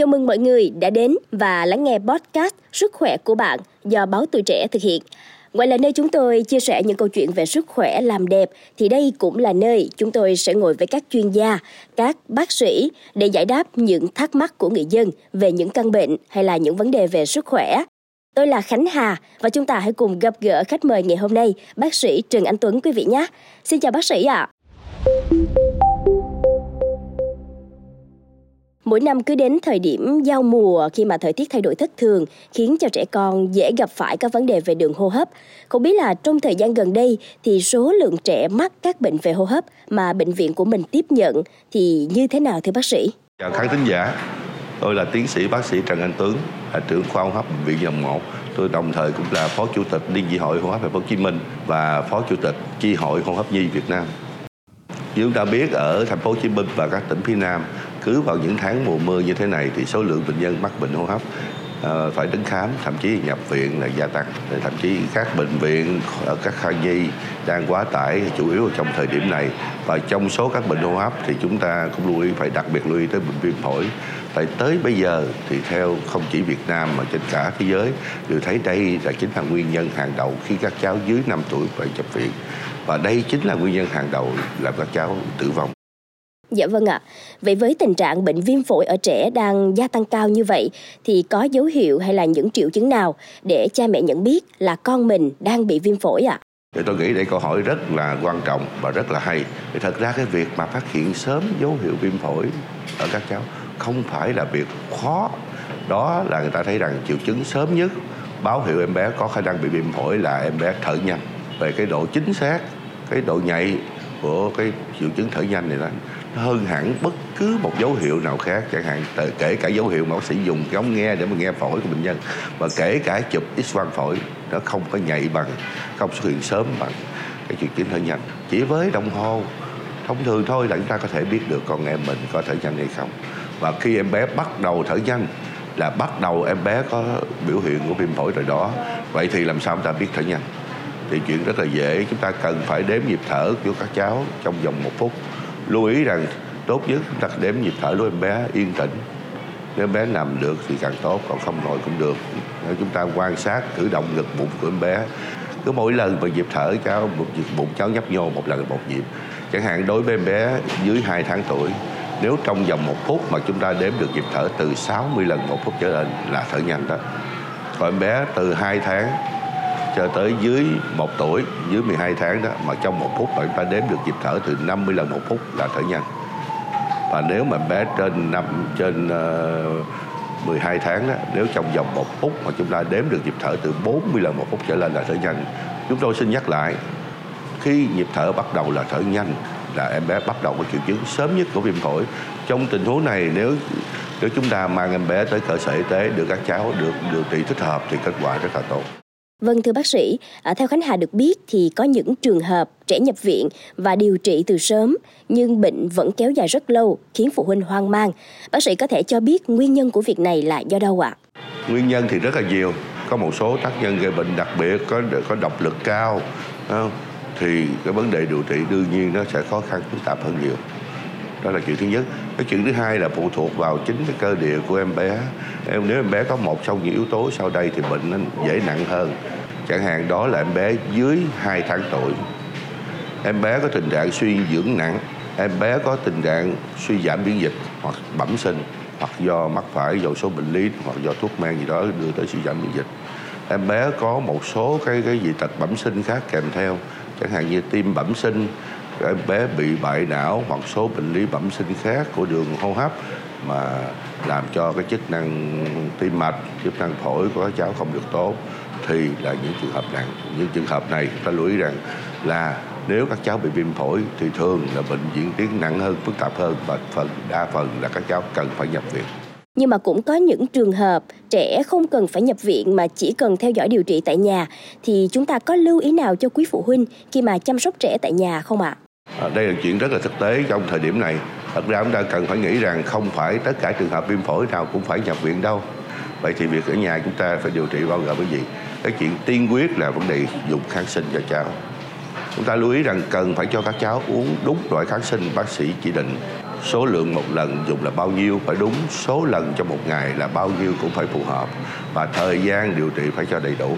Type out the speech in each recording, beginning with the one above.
Chào mừng mọi người đã đến và lắng nghe podcast Sức khỏe của bạn do báo Tuổi Trẻ thực hiện. Ngoài là nơi chúng tôi chia sẻ những câu chuyện về sức khỏe làm đẹp, thì đây cũng là nơi chúng tôi sẽ ngồi với các chuyên gia, các bác sĩ để giải đáp những thắc mắc của người dân về những căn bệnh hay là những vấn đề về sức khỏe. Tôi là Khánh Hà và chúng ta hãy cùng gặp gỡ khách mời ngày hôm nay, bác sĩ Trần Anh Tuấn quý vị nhé. Xin chào bác sĩ ạ. Mỗi năm cứ đến thời điểm giao mùa khi mà thời tiết thay đổi thất thường khiến cho trẻ con dễ gặp phải các vấn đề về đường hô hấp. Không biết là trong thời gian gần đây thì số lượng trẻ mắc các bệnh về hô hấp mà bệnh viện của mình tiếp nhận thì như thế nào thưa bác sĩ? Chào khán thính giả, tôi là tiến sĩ bác sĩ Trần Anh Tuấn, là trưởng khoa hô hấp Bệnh viện Nhi Đồng 1. Tôi đồng thời cũng là phó chủ tịch Liên chi hội hô hấp Thành phố Hồ Chí Minh và phó chủ tịch chi hội hô hấp Nhi Việt Nam. Như chúng ta biết ở Thành phố Hồ Chí Minh và các tỉnh phía Nam, cứ vào những tháng mùa mưa như thế này thì số lượng bệnh nhân mắc bệnh hô hấp phải đến khám, thậm chí nhập viện là gia tăng. Thậm chí các bệnh viện ở các khoa nhi đang quá tải chủ yếu trong thời điểm này. Và trong số các bệnh hô hấp thì chúng ta cũng lưu ý, phải đặc biệt lưu ý tới bệnh viêm phổi. Tại tới bây giờ thì theo không chỉ Việt Nam mà trên cả thế giới đều thấy đây là chính là nguyên nhân hàng đầu khi các cháu dưới 5 tuổi phải nhập viện. Và đây chính là nguyên nhân hàng đầu làm các cháu tử vong. Dạ vâng ạ. Vậy với tình trạng bệnh viêm phổi ở trẻ đang gia tăng cao như vậy thì có dấu hiệu hay là những triệu chứng nào để cha mẹ nhận biết là con mình đang bị viêm phổi ạ? Thì tôi nghĩ đây câu hỏi rất là quan trọng và rất là hay. Thì thật ra cái việc mà phát hiện sớm dấu hiệu viêm phổi ở các cháu không phải là việc khó. Đó là người ta thấy rằng triệu chứng sớm nhất báo hiệu em bé có khả năng bị viêm phổi là em bé thở nhanh. Về cái độ chính xác, cái độ nhạy của cái triệu chứng thở nhanh này là hơn hẳn bất cứ một dấu hiệu nào khác, chẳng hạn kể cả dấu hiệu mà bác sĩ dùng cái ống nghe để mà nghe phổi của bệnh nhân, và kể cả chụp X-quang phổi, nó không có nhạy bằng, không xuất hiện sớm bằng cái triệu chứng thở nhanh. Chỉ với đồng hồ thông thường thôi là chúng ta có thể biết được con em mình có thở nhanh hay không. Và khi em bé bắt đầu thở nhanh là bắt đầu em bé có biểu hiện của viêm phổi rồi đó. Vậy thì làm sao chúng ta biết thở nhanh? Thì chuyện rất là dễ, chúng ta cần phải đếm nhịp thở của các cháu trong vòng 1 phút. Lưu ý rằng tốt nhất chúng ta đếm nhịp thở của em bé yên tĩnh. Nếu em bé nằm được thì càng tốt, còn không ngồi cũng được. Nếu chúng ta quan sát cử động ngực bụng của em bé, cứ mỗi lần mà nhịp thở cháu, một nhịp bụng cháu nhấp nhô một lần một nhịp. Chẳng hạn đối với em bé dưới 2 tháng tuổi, nếu trong vòng 1 phút mà chúng ta đếm được nhịp thở từ 60 lần 1 phút trở lên là thở nhanh đó. Còn em bé từ 2 tháng cho tới dưới 1 tuổi, dưới 12 tháng đó, mà trong 1 phút mà chúng ta đếm được nhịp thở từ 50 lần 1 phút là thở nhanh. Và nếu mà bé trên 12 tháng đó, nếu trong vòng 1 phút mà chúng ta đếm được nhịp thở từ 40 lần 1 phút trở lên là thở nhanh. Chúng tôi xin nhắc lại, khi nhịp thở bắt đầu là thở nhanh, là em bé bắt đầu có triệu chứng sớm nhất của viêm phổi. Trong tình huống này nếu chúng ta mang em bé tới cơ sở y tế, được các cháu được điều trị thích hợp thì kết quả rất là tốt. Vâng thưa bác sĩ, theo Khánh Hà được biết thì có những trường hợp trẻ nhập viện và điều trị từ sớm nhưng bệnh vẫn kéo dài rất lâu khiến phụ huynh hoang mang. Bác sĩ có thể cho biết nguyên nhân của việc này là do đâu ạ? Nguyên nhân thì rất là nhiều. Có một số tác nhân gây bệnh đặc biệt có độc lực cao thì cái vấn đề điều trị đương nhiên nó sẽ khó khăn phức tạp hơn nhiều. Đó là chuyện thứ nhất. Cái chuyện thứ hai là phụ thuộc vào chính cái cơ địa của em bé. Nếu em bé có một trong những yếu tố sau đây thì bệnh nó dễ nặng hơn. Chẳng hạn đó là em bé dưới 2 tháng tuổi, em bé có tình trạng suy dưỡng nặng, em bé có tình trạng suy giảm miễn dịch hoặc bẩm sinh, hoặc do mắc phải do số bệnh lý hoặc do thuốc men gì đó đưa tới suy giảm miễn dịch. Em bé có một số cái dị tật bẩm sinh khác kèm theo, chẳng hạn như tim bẩm sinh, em bé bị bại não hoặc số bệnh lý bẩm sinh khác của đường hô hấp mà làm cho cái chức năng tim mạch, chức năng phổi của các cháu không được tốt thì là những trường hợp nặng. Những trường hợp này ta lưu ý rằng là nếu các cháu bị viêm phổi thì thường là bệnh diễn tiến nặng hơn, phức tạp hơn và đa phần là các cháu cần phải nhập viện. Nhưng mà cũng có những trường hợp trẻ không cần phải nhập viện mà chỉ cần theo dõi điều trị tại nhà, thì chúng ta có lưu ý nào cho quý phụ huynh khi mà chăm sóc trẻ tại nhà không ạ? Đây là chuyện rất là thực tế trong thời điểm này. Thật ra chúng ta cần phải nghĩ rằng không phải tất cả trường hợp viêm phổi nào cũng phải nhập viện đâu. Vậy thì việc ở nhà chúng ta phải điều trị bao gồm cái gì? Cái chuyện tiên quyết là vấn đề dùng kháng sinh cho cháu. Chúng ta lưu ý rằng cần phải cho các cháu uống đúng loại kháng sinh bác sĩ chỉ định. số lượng một lần dùng là bao nhiêu phải đúng, số lần trong một ngày là bao nhiêu cũng phải phù hợp, và thời gian điều trị phải cho đầy đủ.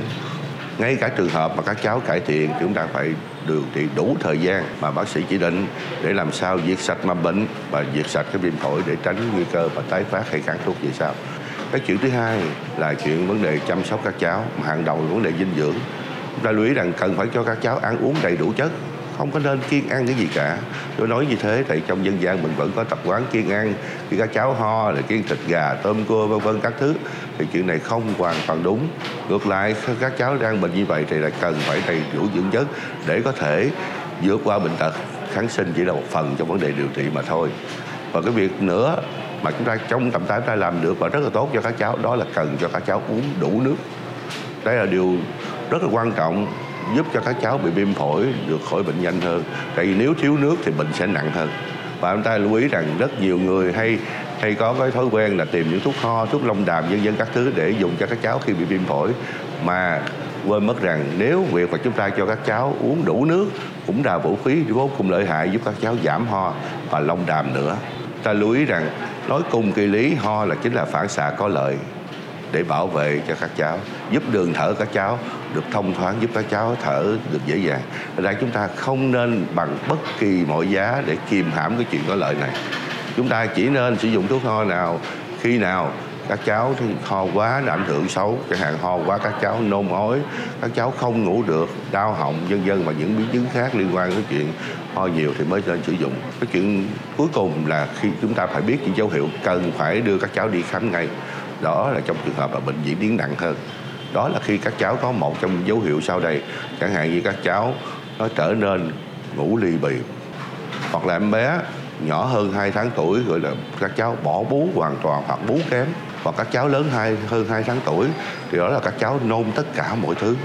Ngay cả trường hợp mà các cháu cải thiện, chúng ta phải điều trị đủ thời gian mà bác sĩ chỉ định để làm sao diệt sạch mầm bệnh và diệt sạch cái viêm phổi để tránh nguy cơ và tái phát hay kháng thuốc về sau. Cái chuyện thứ hai là chuyện vấn đề chăm sóc các cháu, mà hàng đầu là vấn đề dinh dưỡng. Chúng ta lưu ý rằng cần phải cho các cháu ăn uống đầy đủ chất, không có nên kiêng ăn cái gì cả. Tôi nói như thế thì trong dân gian mình vẫn có tập quán kiêng ăn, khi các cháu ho là kiêng thịt gà, tôm cua vân vân các thứ, thì chuyện này không hoàn toàn đúng. Ngược lại, các cháu đang bệnh như vậy thì là cần phải đầy đủ dưỡng chất để có thể vượt qua bệnh tật. Kháng sinh chỉ là một phần trong vấn đề điều trị mà thôi. Và cái việc nữa mà chúng ta trong tầm tay chúng ta làm được và rất là tốt cho các cháu, đó là cần cho các cháu uống đủ nước. Đây là điều rất là quan trọng, giúp cho các cháu bị viêm phổi được khỏi bệnh nhanh hơn. Tại vì nếu thiếu nước thì bệnh sẽ nặng hơn. Và chúng ta lưu ý rằng rất nhiều người hay có cái thói quen là tìm những thuốc ho, thuốc long đàm vân vân các thứ để dùng cho các cháu khi bị viêm phổi, mà quên mất rằng nếu việc mà chúng ta cho các cháu uống đủ nước cũng là vũ khí vô cùng lợi hại giúp các cháu giảm ho và long đàm nữa. Ta lưu ý rằng nói cùng kỳ lý, ho là chính là phản xạ có lợi để bảo vệ cho các cháu, giúp đường thở các cháu được thông thoáng, giúp các cháu thở được dễ dàng. Đây chúng ta không nên bằng bất kỳ mọi giá để kìm hãm cái chuyện có lợi này. Chúng ta chỉ nên sử dụng thuốc ho nào khi nào các cháu ho quá đã ảnh hưởng xấu, chẳng hạn ho quá các cháu nôn ói, các cháu không ngủ được, đau họng vân vân và những biến chứng khác liên quan đến chuyện ho nhiều thì mới nên sử dụng. Cái chuyện cuối cùng là khi chúng ta phải biết những dấu hiệu cần phải đưa các cháu đi khám ngay. Đó là trong trường hợp là bệnh diễn tiến nặng hơn. Đó là khi các cháu có một trong dấu hiệu sau đây, chẳng hạn như các cháu nó trở nên ngủ ly bì, hoặc là em bé nhỏ hơn 2 tháng tuổi gọi là các cháu bỏ bú hoàn toàn hoặc bú kém, hoặc các cháu lớn hơn 2 tháng tuổi thì đó là các cháu nôn tất cả mọi thứ,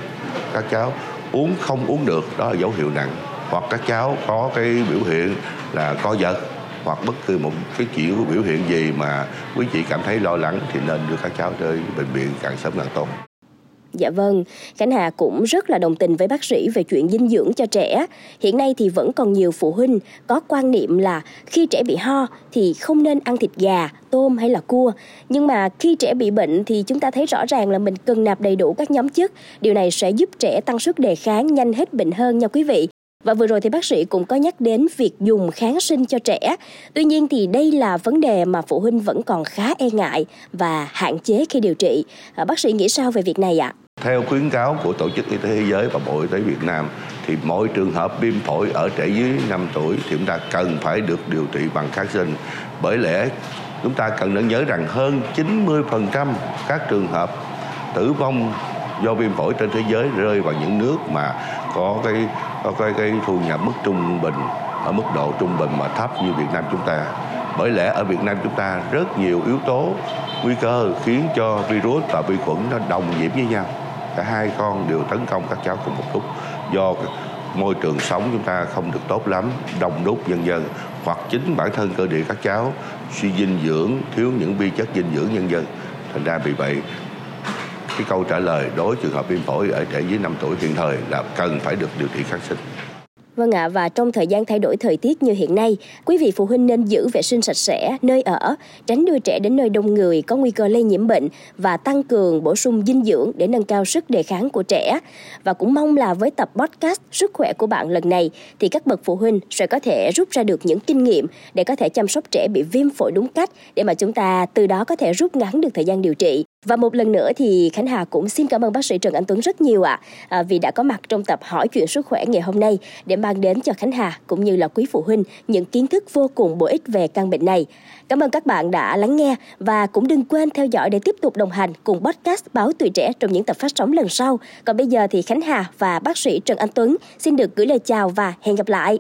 các cháu uống không uống được, đó là dấu hiệu nặng. Hoặc các cháu có cái biểu hiện là co giật, hoặc bất cứ một cái chỉ của biểu hiện gì mà quý chị cảm thấy lo lắng thì nên đưa các cháu tới bệnh viện càng sớm càng tốt. Dạ vâng, Khánh Hà cũng rất là đồng tình với bác sĩ về chuyện dinh dưỡng cho trẻ. Hiện nay thì vẫn còn nhiều phụ huynh có quan niệm là khi trẻ bị ho thì không nên ăn thịt gà, tôm hay là cua. Nhưng mà khi trẻ bị bệnh thì chúng ta thấy rõ ràng là mình cần nạp đầy đủ các nhóm chất. Điều này sẽ giúp trẻ tăng sức đề kháng, nhanh hết bệnh hơn nha quý vị. Và vừa rồi thì bác sĩ cũng có nhắc đến việc dùng kháng sinh cho trẻ. Tuy nhiên thì đây là vấn đề mà phụ huynh vẫn còn khá e ngại và hạn chế khi điều trị. Bác sĩ nghĩ sao về việc này ạ? Theo khuyến cáo của Tổ chức Y tế Thế giới và Bộ Y tế Việt Nam thì mỗi trường hợp viêm phổi ở trẻ dưới 5 tuổi thì chúng ta cần phải được điều trị bằng kháng sinh. Bởi lẽ chúng ta cần nên nhớ rằng hơn 90% các trường hợp tử vong do viêm phổi trên thế giới rơi vào những nước mà có cái thu nhập mức trung bình, ở mức độ trung bình mà thấp như Việt Nam chúng ta. Bởi lẽ ở Việt Nam chúng ta rất nhiều yếu tố nguy cơ khiến cho virus và vi khuẩn nó đồng nhiễm với nhau. Cả hai con đều tấn công các cháu cùng một lúc do môi trường sống chúng ta không được tốt lắm, đông đúc vân vân, hoặc chính bản thân cơ địa các cháu suy dinh dưỡng, thiếu những vi chất dinh dưỡng vân vân. Thành ra vì vậy cái câu trả lời đối với trường hợp viêm phổi ở trẻ dưới 5 tuổi hiện thời là cần phải được điều trị kháng sinh. Vâng ạ, và trong thời gian thay đổi thời tiết như hiện nay, quý vị phụ huynh nên giữ vệ sinh sạch sẽ nơi ở, tránh đưa trẻ đến nơi đông người có nguy cơ lây nhiễm bệnh và tăng cường bổ sung dinh dưỡng để nâng cao sức đề kháng của trẻ. Và cũng mong là với tập podcast Sức khỏe của bạn lần này thì các bậc phụ huynh sẽ có thể rút ra được những kinh nghiệm để có thể chăm sóc trẻ bị viêm phổi đúng cách, để mà chúng ta từ đó có thể rút ngắn được thời gian điều trị. Và một lần nữa thì Khánh Hà cũng xin cảm ơn bác sĩ Trần Anh Tuấn rất nhiều ạ, vì đã có mặt trong tập Hỏi Chuyện Sức Khỏe ngày hôm nay để mang đến cho Khánh Hà cũng như là quý phụ huynh những kiến thức vô cùng bổ ích về căn bệnh này. Cảm ơn các bạn đã lắng nghe và cũng đừng quên theo dõi để tiếp tục đồng hành cùng podcast Báo Tuổi Trẻ trong những tập phát sóng lần sau. Còn bây giờ thì Khánh Hà và bác sĩ Trần Anh Tuấn xin được gửi lời chào và hẹn gặp lại.